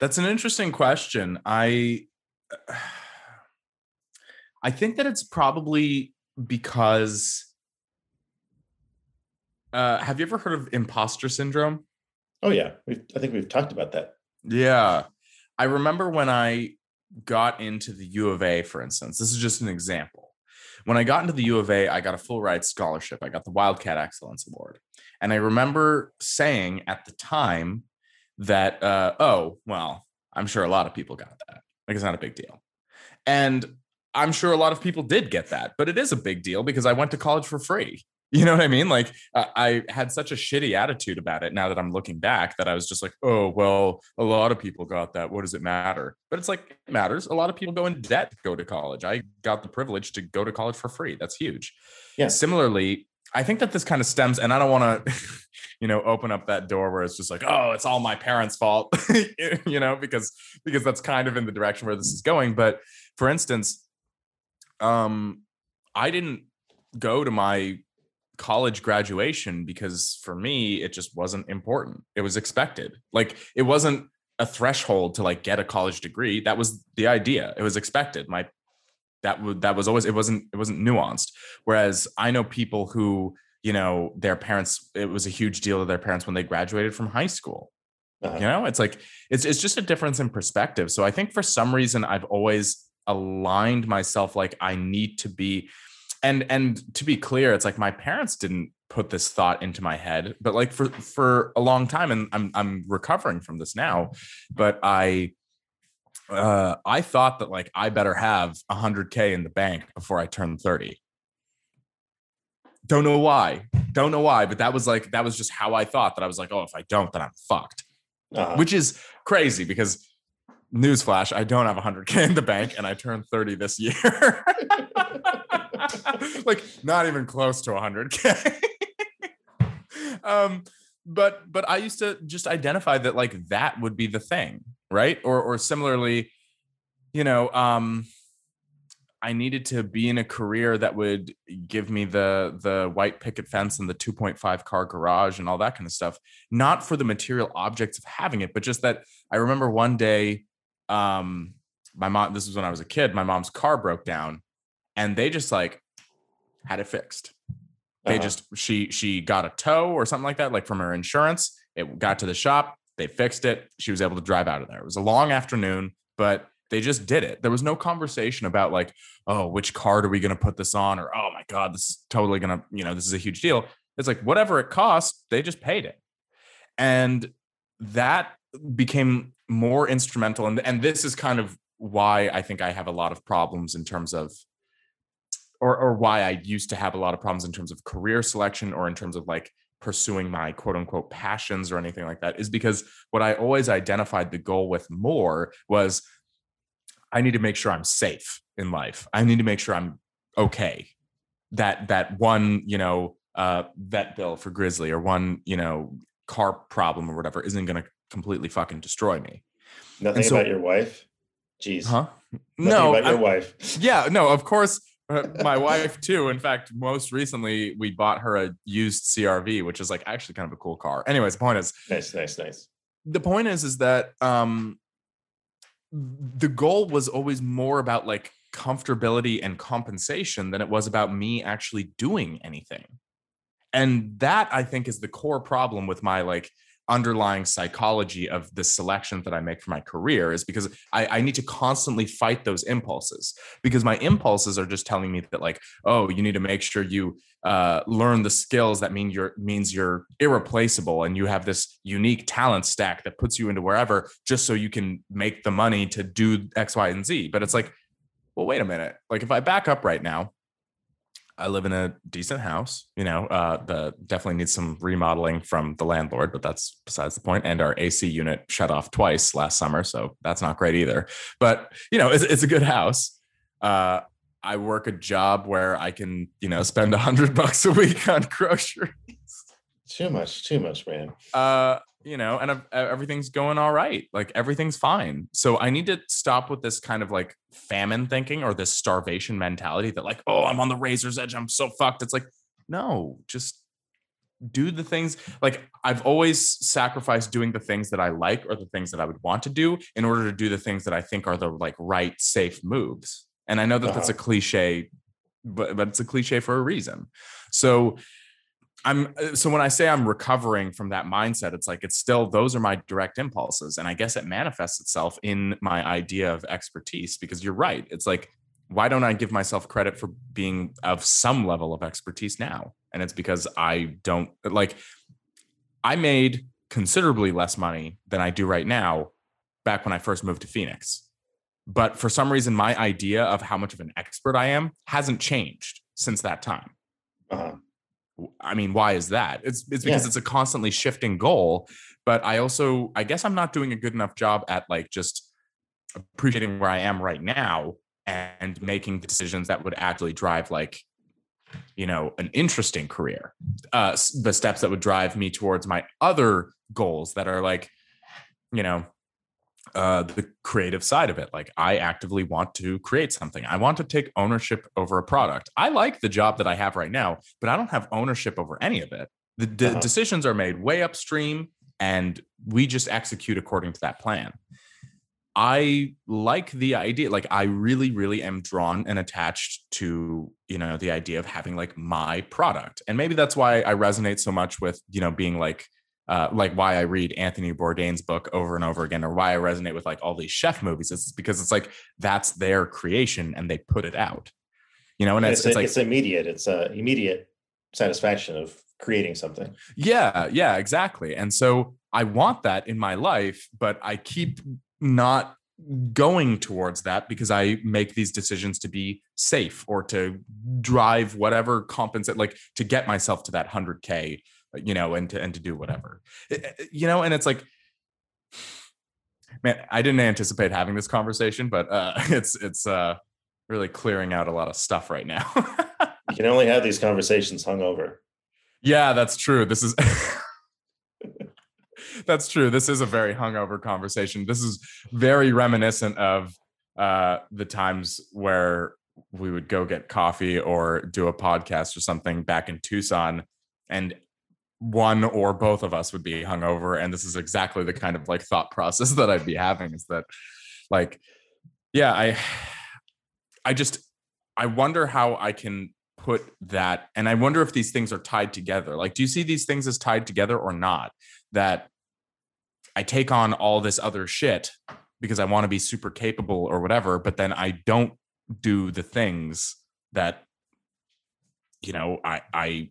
That's an interesting question. I think that it's probably because, have you ever heard of imposter syndrome? Oh yeah. I think we've talked about that. Yeah. I remember when I got into the U of A, for instance, this is just an example. When I got into the U of A, I got a full ride scholarship. I got the Wildcat Excellence Award. And I remember saying at the time that, I'm sure a lot of people got that. Like, it's not a big deal. And I'm sure a lot of people did get that, but it is a big deal because I went to college for free. You know what I mean? Like, I had such a shitty attitude about it now that I'm looking back, that I was just like, oh, well, a lot of people got that. What does it matter? But it's like, it matters. A lot of people go in debt to go to college. I got the privilege to go to college for free. That's huge. Yeah. Similarly, I think that this kind of stems, and I don't want to, you know, open up that door where it's just like, oh, it's all my parents' fault, you know, because that's kind of in the direction where this is going. But for instance, I didn't go to my college graduation because for me it just wasn't important. It was expected. Like, it wasn't a threshold to like get a college degree. That was the idea. It was expected. It wasn't nuanced. Whereas I know people who, you know, their parents, it was a huge deal to their parents when they graduated from high school. Uh-huh. You know, it's like, it's just a difference in perspective. So I think for some reason I've always aligned myself like I need to be. And to be clear, it's like my parents didn't put this thought into my head, but like for a long time, and I'm recovering from this now, but I thought that like I better have $100K in the bank before I turn 30. Don't know why. Don't know why, but that was like, that was just how I thought, that I was like, oh, if I don't, then I'm fucked, which is crazy because newsflash, I don't have 100K in the bank and I turned 30 this year. Like not even close to 100K. But I used to just identify that like that would be the thing, right? Or similarly, you know, I needed to be in a career that would give me the white picket fence and the 2.5 car garage and all that kind of stuff, not for the material objects of having it, but just that I remember one day, my mom, this was when I was a kid, my mom's car broke down and they just like had it fixed. They just, she got a tow or something like that, like from her insurance. It got to the shop. They fixed it. She was able to drive out of there. It was a long afternoon, but they just did it. There was no conversation about like, oh, which card are we going to put this on? Or, oh my God, this is totally going to, you know, this is a huge deal. It's like, whatever it costs, they just paid it. And that became more instrumental. And this is kind of why I think I have a lot of problems in terms of, or why I used to have a lot of problems in terms of career selection or in terms of like pursuing my quote unquote passions or anything like that, is because what I always identified the goal with more was I need to make sure I'm safe in life. I need to make sure I'm okay. That one, you know, vet bill for Grizzly or one, you know, car problem or whatever isn't going to completely fucking destroy me. Nothing so, about your wife? Jeez. Huh? Nothing about your wife. Yeah, no, of course. My wife too. In fact, most recently we bought her a used CRV, which is like actually kind of a cool car. Anyways, the point is nice. The point is that the goal was always more about like comfortability and compensation than it was about me actually doing anything. And that I think is the core problem with my like underlying psychology of the selections that I make for my career, is because I need to constantly fight those impulses, because my impulses are just telling me that like, oh, you need to make sure you learn the skills that means you're irreplaceable and you have this unique talent stack that puts you into wherever just so you can make the money to do X, Y, and Z. But it's like, well, wait a minute. Like if I back up right now, I live in a decent house, you know, definitely needs some remodeling from the landlord, but that's besides the point. And our AC unit shut off twice last summer, so that's not great either. But, you know, it's a good house. I work a job where I can, you know, spend $100 a week on groceries. Too much, man. You know, and everything's going all right. Like everything's fine. So I need to stop with this kind of like famine thinking or this starvation mentality that like, oh, I'm on the razor's edge. I'm so fucked. It's like, no, just do the things. Like I've always sacrificed doing the things that I like or the things that I would want to do in order to do the things that I think are the like right, safe moves. And I know that that's a cliche, but it's a cliche for a reason. So when I say I'm recovering from that mindset, it's like, it's still, those are my direct impulses. And I guess it manifests itself in my idea of expertise, because you're right. It's like, why don't I give myself credit for being of some level of expertise now? And it's because I don't like, I made considerably less money than I do right now back when I first moved to Phoenix. But for some reason, my idea of how much of an expert I am hasn't changed since that time. I mean, why is that? It's because it's a constantly shifting goal, but I guess I'm not doing a good enough job at like just appreciating where I am right now and making decisions that would actually drive like, you know, an interesting career, the steps that would drive me towards my other goals that are like, you know, the creative side of it. Like I actively want to create something. I want to take ownership over a product. I like the job that I have right now, but I don't have ownership over any of it. The decisions are made way upstream and we just execute according to that plan. I like the idea. Like I really, really am drawn and attached to, you know, the idea of having like my product. And maybe that's why I resonate so much with, you know, being like why I read Anthony Bourdain's book over and over again, or why I resonate with like all these chef movies. It's because it's like, that's their creation and they put it out, you know, and it's like, it's immediate satisfaction of creating something. Yeah, exactly. And so I want that in my life, but I keep not going towards that because I make these decisions to be safe or to drive whatever compensate, like to get myself to that 100K, you know, and to do whatever, you know, and it's like, man, I didn't anticipate having this conversation, but it's really clearing out a lot of stuff right now. You can only have these conversations hungover. Yeah, that's true. That's true. This is a very hungover conversation. This is very reminiscent of the times where we would go get coffee or do a podcast or something back in Tucson, and one or both of us would be hungover. And this is exactly the kind of like thought process that I'd be having, is that like, yeah, I wonder how I can put that. And I wonder if these things are tied together. Like, do you see these things as tied together or not? That I take on all this other shit because I want to be super capable or whatever, but then I don't do the things that, you know, I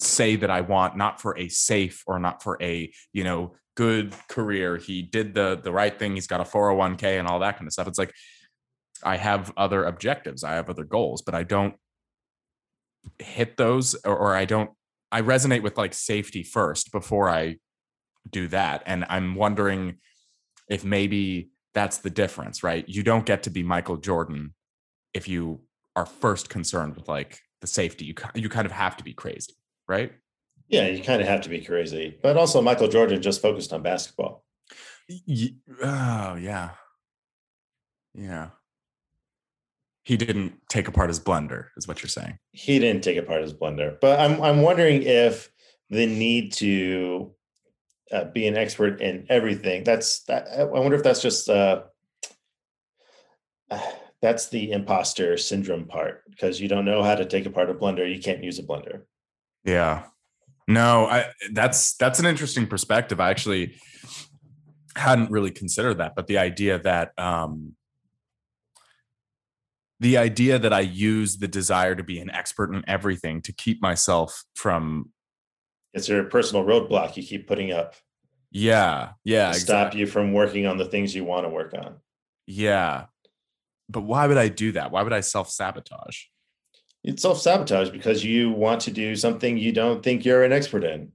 say that I want, not for a safe or not for a, you know, good career. He did the right thing. He's got a 401k and all that kind of stuff. It's like, I have other objectives. I have other goals, but I don't hit those, or I resonate with like safety first before I do that. And I'm wondering if maybe that's the difference, right? You don't get to be Michael Jordan if you are first concerned with like the safety. You kind of have to be crazy, right? Yeah, you kind of have to be crazy. But also Michael Jordan just focused on basketball. Oh, yeah. Yeah. He didn't take apart his blender, is what you're saying. He didn't take apart his blender. But I'm wondering if the need to be an expert in everything, I wonder if that's just, that's the imposter syndrome part, because you don't know how to take apart a blender. You can't use a blender. Yeah. No, that's an interesting perspective. I actually hadn't really considered that, but the idea that, I use the desire to be an expert in everything to keep myself from. It's your personal roadblock you keep putting up. Yeah. Stop you from working on the things you want to work on. Yeah. But why would I do that? Why would I self-sabotage? You'd self-sabotage because you want to do something you don't think you're an expert in.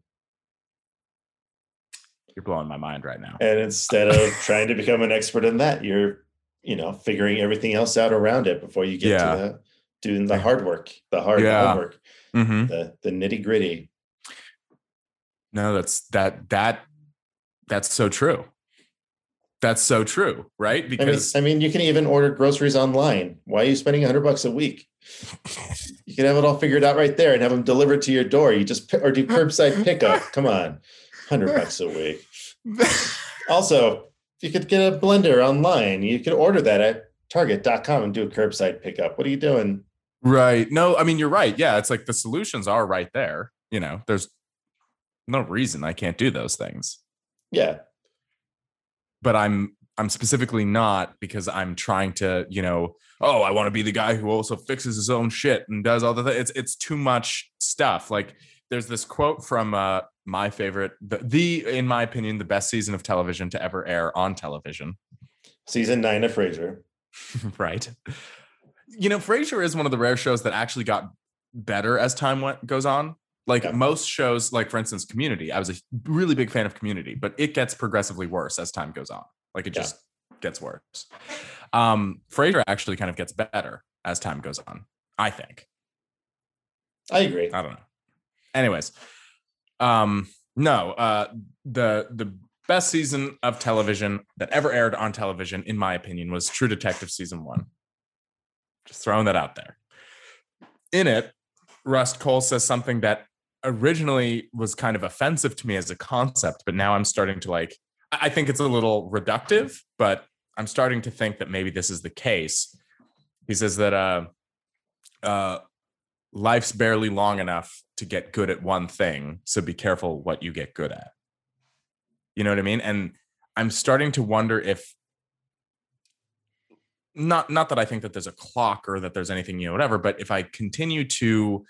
You're blowing my mind right now. And instead of trying to become an expert in that, you're, you know, figuring everything else out around it before you get to doing the hard work, homework, the nitty gritty. No, that's so true. That's so true, right? Because I mean, you can even order groceries online. Why are you spending $100 a week? You can have it all figured out right there and have them delivered to your door. You just or do curbside pickup. Come on, $100 a week. Also, you could get a blender online. You could order that at Target.com and do a curbside pickup. What are you doing? Right. No, I mean, you're right. Yeah. It's like the solutions are right there. You know, there's no reason I can't do those things. Yeah. But I'm specifically not, because I'm trying to, you know, oh, I want to be the guy who also fixes his own shit and does all the things. It's too much stuff. Like, there's this quote from my favorite, in my opinion, the best season of television to ever air on television. Season 9 of Frasier. Right. You know, Frasier is one of the rare shows that actually got better as time goes on. Like most shows, like for instance, Community. I was a really big fan of Community, but it gets progressively worse as time goes on. Like it just gets worse. Frasier actually kind of gets better as time goes on, I think. I agree. I don't know. Anyways, the best season of television that ever aired on television, in my opinion, was True Detective season 1. Just throwing that out there. In it, Rust Cole says something that originally was kind of offensive to me as a concept, but now I'm starting to like, I think it's a little reductive, but I'm starting to think that maybe this is the case. He says that life's barely long enough to get good at one thing, so be careful what you get good at. You know what I mean? And I'm starting to wonder if, not that I think that there's a clock or that there's anything, you know, whatever, but if I continue to,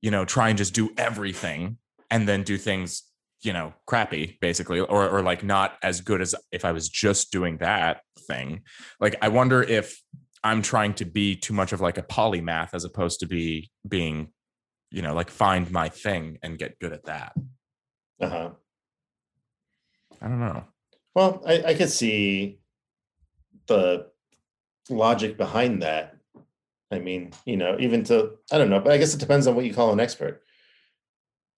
you know, try and just do everything and then do things you know, crappy basically, or like not as good as if I was just doing that thing. Like, I wonder if I'm trying to be too much of like a polymath as opposed to being, you know, like find my thing and get good at that. Uh-huh. I don't know. Well, I could see the logic behind that. I mean, you know, even to, I don't know, but I guess it depends on what you call an expert.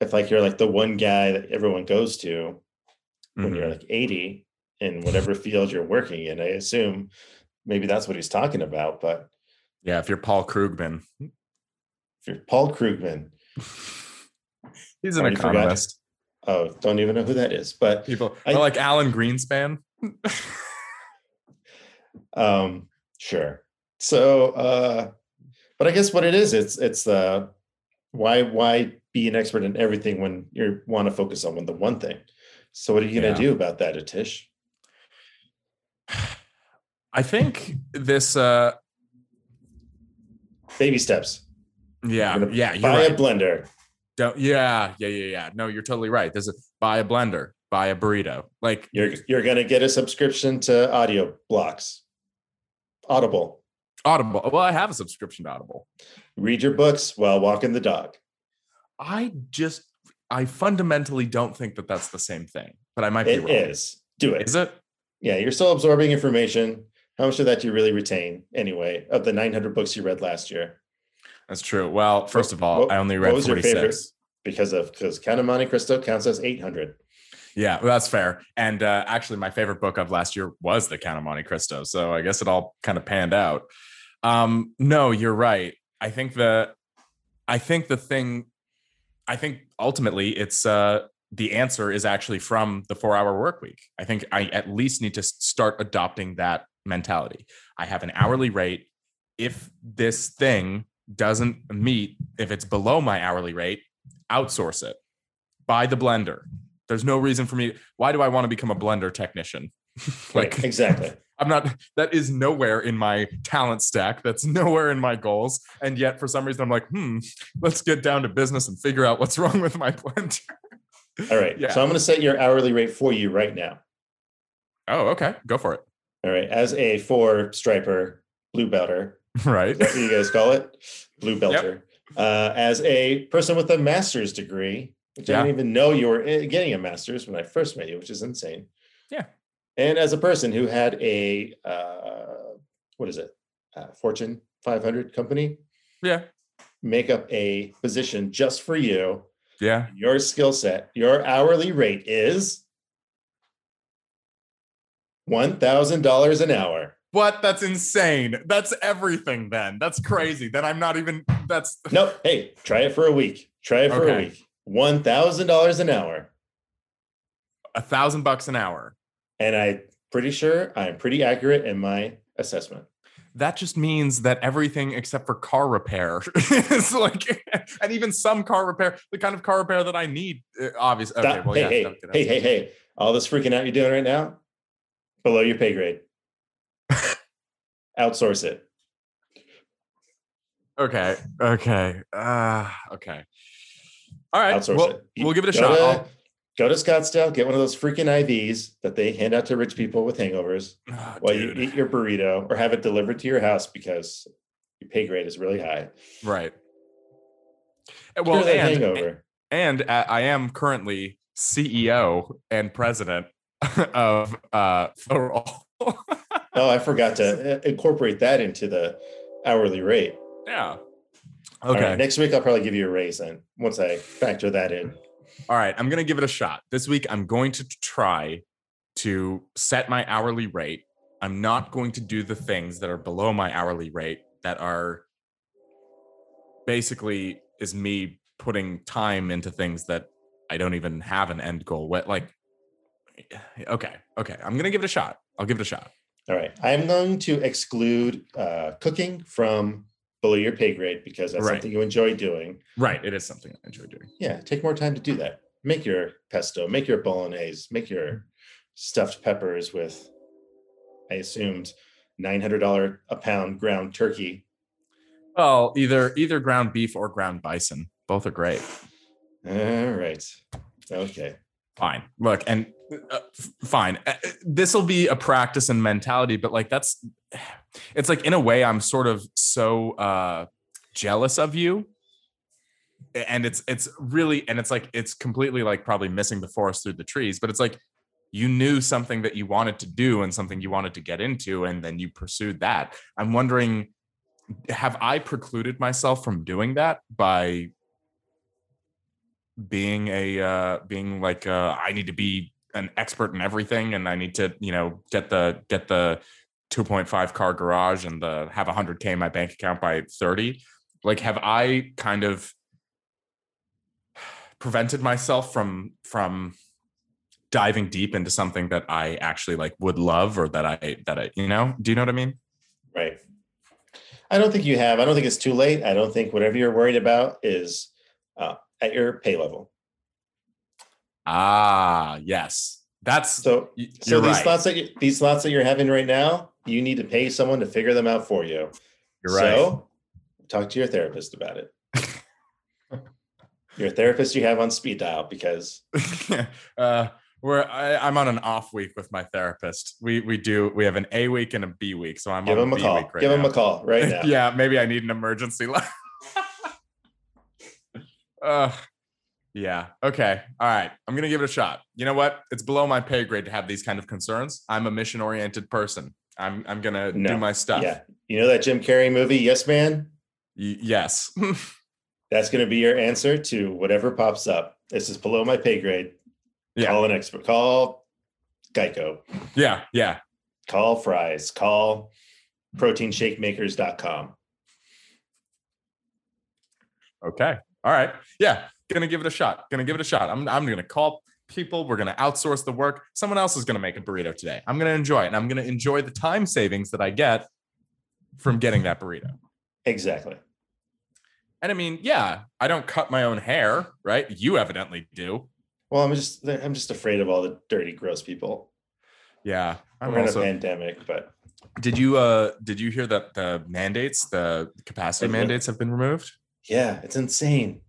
If like you're like the one guy that everyone goes to when mm-hmm. you're like 80 in whatever field you're working in, I assume maybe that's what he's talking about. But yeah, if you're Paul Krugman, he's an economist. Oh, don't even know who that is. But people I like Alan Greenspan. Sure. So, but I guess what it is, it's why be an expert in everything when you want to focus on the one thing. So what are you going to do about that, Atish? I think this, baby steps. Yeah. Yeah. Buy a blender. Don't. Yeah. No, you're totally right. There's buy a blender, buy a burrito. Like you're going to get a subscription to audio blocks. Audible. Well, I have a subscription to Audible. Read your books while walking the dog. I fundamentally don't think that that's the same thing, but I might be wrong. It is. Do it. Is it? Yeah, you're still absorbing information. How much of that do you really retain anyway, of the 900 books you read last year? That's true. Well, first of all, I only read 46. What was your favorite? Because Count of Monte Cristo counts as 800. Yeah, well, that's fair. And actually, my favorite book of last year was The Count of Monte Cristo. So I guess it all kind of panned out. No, you're right. I think ultimately it's the answer is actually from the 4-hour work week. I think I at least need to start adopting that mentality. I have an hourly rate. If this thing doesn't meet, if it's below my hourly rate, outsource it. Buy the blender. There's no reason for me. Why do I want to become a blender technician? Like, exactly. I'm not, that is nowhere in my talent stack. That's nowhere in my goals. And yet for some reason I'm like, let's get down to business and figure out what's wrong with my blender. All right. Yeah. So I'm going to set your hourly rate for you right now. Oh, okay. Go for it. All right. As a 4-striper blue belter. Right. Is that what you guys call it? Blue belter. Yep. As a person with a master's degree, which I didn't even know you were getting a master's when I first met you, which is insane. Yeah. And as a person who had a, Fortune 500 company. Yeah. Make up a position just for you. Yeah. Your skill set, your hourly rate is $1,000 an hour. What? That's insane. That's everything then. That's crazy. Then I'm not even, that's. No. Hey, try it for a week. $1,000 an hour. $1,000 an hour. And I'm pretty accurate in my assessment. That just means that everything except for car repair is like, and even some car repair, the kind of car repair that I need, obviously. Okay, well, hey, all this freaking out you're doing right now, below your pay grade. Outsource it. Okay. All right, we'll give it a shot. Go to Scottsdale, get one of those freaking IVs that they hand out to rich people with hangovers while you eat your burrito or have it delivered to your house because your pay grade is really high. Right. Well, and I am currently CEO and president of For All. Oh, I forgot to incorporate that into the hourly rate. Yeah. Okay. Right, next week, I'll probably give you a raise then once I factor that in. All right, I'm going to give it a shot. This week, I'm going to try to set my hourly rate. I'm not going to do the things that are below my hourly rate that are basically is me putting time into things that I don't even have an end goal with. Like, okay, I'm going to give it a shot. I'll give it a shot. All right, I'm going to exclude cooking from below your pay grade because that's something you enjoy doing. Right. It is something I enjoy doing. Yeah. Take more time to do that. Make your pesto, make your bolognese, make your stuffed peppers with, I assumed, $900 a pound ground turkey. Well, either ground beef or ground bison. Both are great. All right. Okay. fine. Look, and fine. This will be a practice and mentality, but like, that's, it's like, in a way, I'm sort of so jealous of you. And it's really, and it's like, it's completely like probably missing the forest through the trees, but it's like, you knew something that you wanted to do and something you wanted to get into, and then you pursued that. I'm wondering, have I precluded myself from doing that by being like I need to be an expert in everything, and I need to, you know, get the 2.5 car garage and the have 100K in my bank account by 30. Like, have I kind of prevented myself from diving deep into something that I actually like would love, or that I, you know, do you know what I mean? Right. I don't think you have. I don't think it's too late. I don't think whatever you're worried about is at your pay level. Ah, yes. That's so. So these thoughts that you're having right now, you need to pay someone to figure them out for you. You're right. So talk to your therapist about it. Your therapist you have on speed dial, because I'm on an off week with my therapist. We have an A week and a B week, so I'm give on him a B call. Week right give now. Him a call right now. Yeah, maybe I need an emergency line. Yeah. Okay. All right. I'm gonna give it a shot. You know what? It's below my pay grade to have these kind of concerns. I'm a mission-oriented person. I'm gonna do my stuff. Yeah. You know that Jim Carrey movie, Yes Man? Yes. That's going to be your answer to whatever pops up. This is below my pay grade. Yeah. Call an expert. Call Geico. Yeah. Yeah. Call Fry's. Call proteinshakemakers.com. Okay. All right. Yeah. Going to give it a shot. I'm going to call people. We're going to outsource the work. Someone else is going to make a burrito today. I'm going to enjoy it. And I'm going to enjoy the time savings that I get from getting that burrito. Exactly. And I mean, yeah, I don't cut my own hair, right? You evidently do. Well, I'm just afraid of all the dirty, gross people. Yeah, we're in a pandemic, but did you hear that the mandates, the capacity mandates, have been removed? Yeah, it's insane.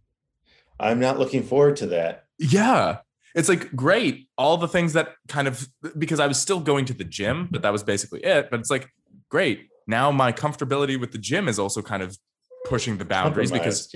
I'm not looking forward to that. Yeah, it's like great. All the things that kind of, because I was still going to the gym, but that was basically it. But it's like great. Now my comfortability with the gym is also kind of pushing the boundaries, because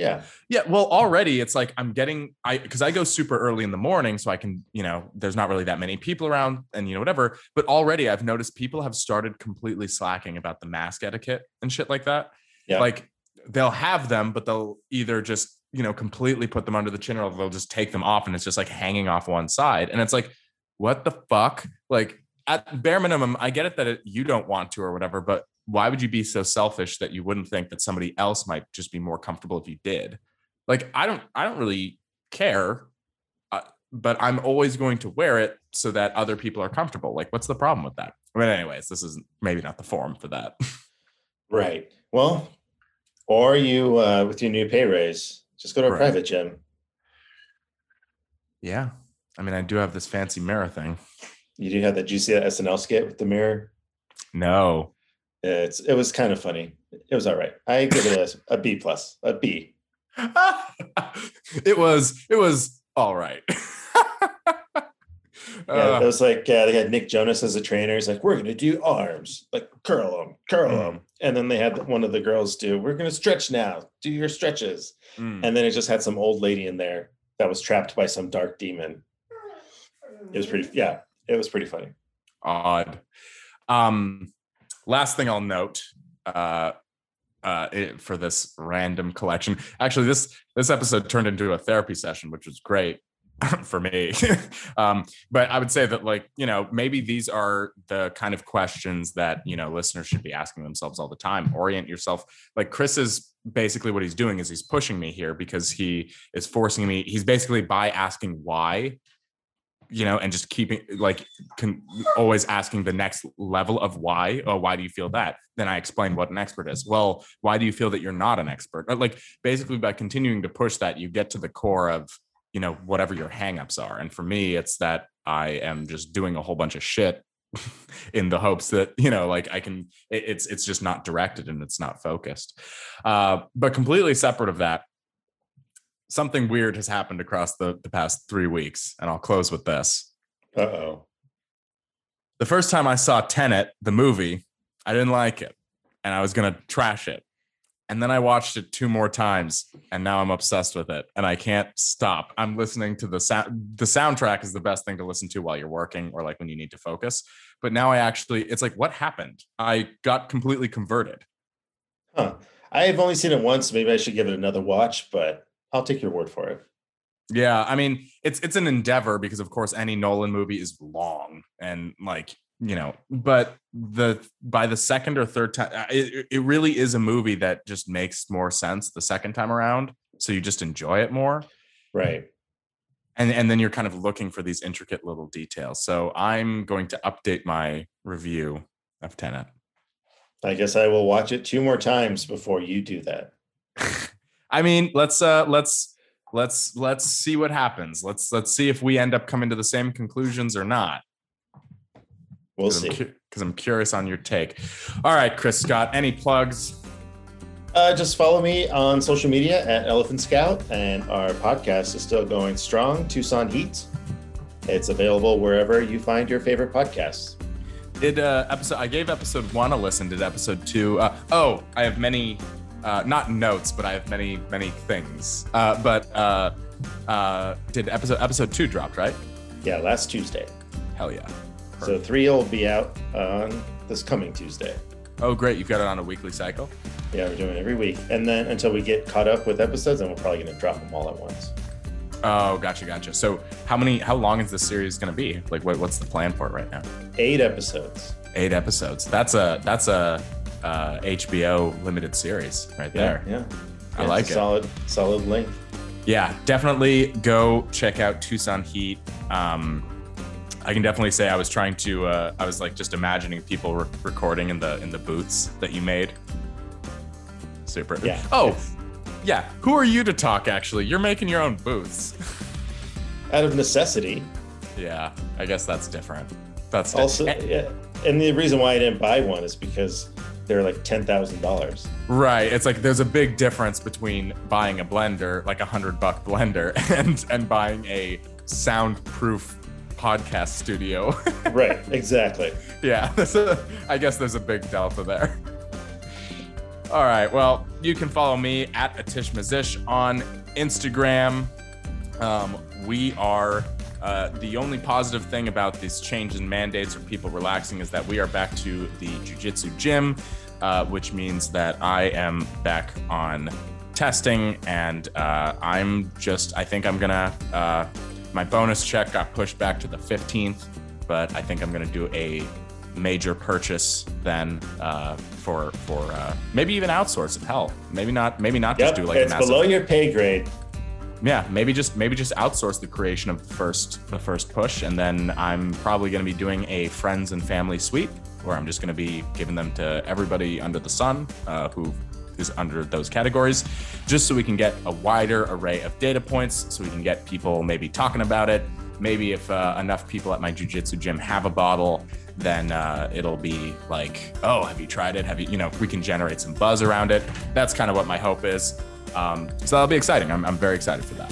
well, already it's like I'm getting, because I go super early in the morning, so I can, you know, there's not really that many people around, and, you know, whatever, but already I've noticed people have started completely slacking about the mask etiquette and shit like that. Yeah. Like they'll have them, but they'll either just, you know, completely put them under the chin, or they'll just take them off and it's just like hanging off one side, and it's like, what the fuck? Like, at bare minimum, I get it that you don't want to or whatever, but why would you be so selfish that you wouldn't think that somebody else might just be more comfortable if you did? Like, I don't really care, but I'm always going to wear it so that other people are comfortable. Like, what's the problem with that? I mean, anyways, this is maybe not the forum for that. Right. Well, or you, with your new pay raise, just go to a private gym. Yeah. I mean, I do have this fancy mirror thing. You do have that. Did you see that SNL skit with the mirror? No. It was kind of funny. It was all right. I give it a B plus, a B. It was all right. It was like, they had Nick Jonas as a trainer. He's like, we're going to do arms, like curl them. And then they had one of the girls do, we're going to stretch now, do your stretches. Mm. And then it just had some old lady in there that was trapped by some dark demon. It was pretty funny. Odd. Last thing I'll note for this random collection. Actually, this episode turned into a therapy session, which was great for me. But I would say that, like, you know, maybe these are the kind of questions that, you know, listeners should be asking themselves all the time. Orient yourself. Like, Chris is basically, what he's doing is he's pushing me here, because he is forcing me. He's basically, by asking why, you know, and just keeping like always asking the next level of why. Oh, why do you feel that? Then I explain what an expert is. Well, why do you feel that you're not an expert? But like, basically, by continuing to push that, you get to the core of, you know, whatever your hangups are. And for me, it's that I am just doing a whole bunch of shit in the hopes that, you know, like I can, it's just not directed and it's not focused. But completely separate of that, something weird has happened across the past 3 weeks, and I'll close with this. Uh-oh. The first time I saw Tenet, the movie, I didn't like it, and I was going to trash it. And then I watched it 2 more times, and now I'm obsessed with it, and I can't stop. I'm listening to the sound. The soundtrack is the best thing to listen to while you're working or like when you need to focus. But now I actually, it's like, what happened? I got completely converted. Huh. I have only seen it once. Maybe I should give it another watch, but I'll take your word for it. Yeah. I mean, it's an endeavor because of course any Nolan movie is long and like, you know, but by the second or third time, it really is a movie that just makes more sense the second time around. So you just enjoy it more. Right. And then you're kind of looking for these intricate little details. So I'm going to update my review of Tenet. I guess I will watch it 2 more times before you do that. I mean, let's see what happens. Let's see if we end up coming to the same conclusions or not. We'll see. Because I'm curious on your take. All right, Chris Scott, any plugs? Just follow me on social media at Elephant Scout, and our podcast is still going strong, Tucson Heat. It's available wherever you find your favorite podcasts. I gave episode 1 a listen. Did episode 2? I have many. Not notes, but I have many things. But did episode 2 dropped, right? Yeah, last Tuesday. Hell yeah. Perfect. So 3 will be out on this coming Tuesday. Oh, great. You've got it on a weekly cycle? Yeah, we're doing it every week. And then until we get caught up with episodes, then we're probably going to drop them all at once. Oh, gotcha. So how long is this series going to be? Like, what's the plan for it right now? 8 episodes. That's a HBO limited series right there. Yeah. I like it. Solid link. Yeah, definitely go check out Tucson Heat. I can definitely say I was trying to, I was like just imagining people recording in the boots that you made. Super. Yeah. Oh, yeah. Who are you to talk? Actually, you're making your own boots. Out of necessity. Yeah, I guess that's different. That's also different. Yeah. And the reason why I didn't buy one is because they're like $10,000. Right. It's like there's a big difference between buying a blender, like $100 blender, and buying a soundproof podcast studio. Right. Exactly. Yeah. I guess there's a big delta there. All right. Well, you can follow me at Atish Mazish on Instagram. We are the only positive thing about this change in mandates or people relaxing is that we are back to the jiu-jitsu gym, which means that I am back on testing, and my bonus check got pushed back to the 15th, but I think I'm going to do a major purchase then for maybe even outsource it. Hell, maybe not just do like it's a massive below your pay grade. Yeah, maybe just outsource the creation of the first push, and then I'm probably going to be doing a friends and family sweep, where I'm just going to be giving them to everybody under the sun who is under those categories, just so we can get a wider array of data points, so we can get people maybe talking about it. Maybe if enough people at my jiu-jitsu gym have a bottle, then it'll be like, oh, have you tried it? We can generate some buzz around it. That's kind of what my hope is. So that'll be exciting. I'm very excited for that.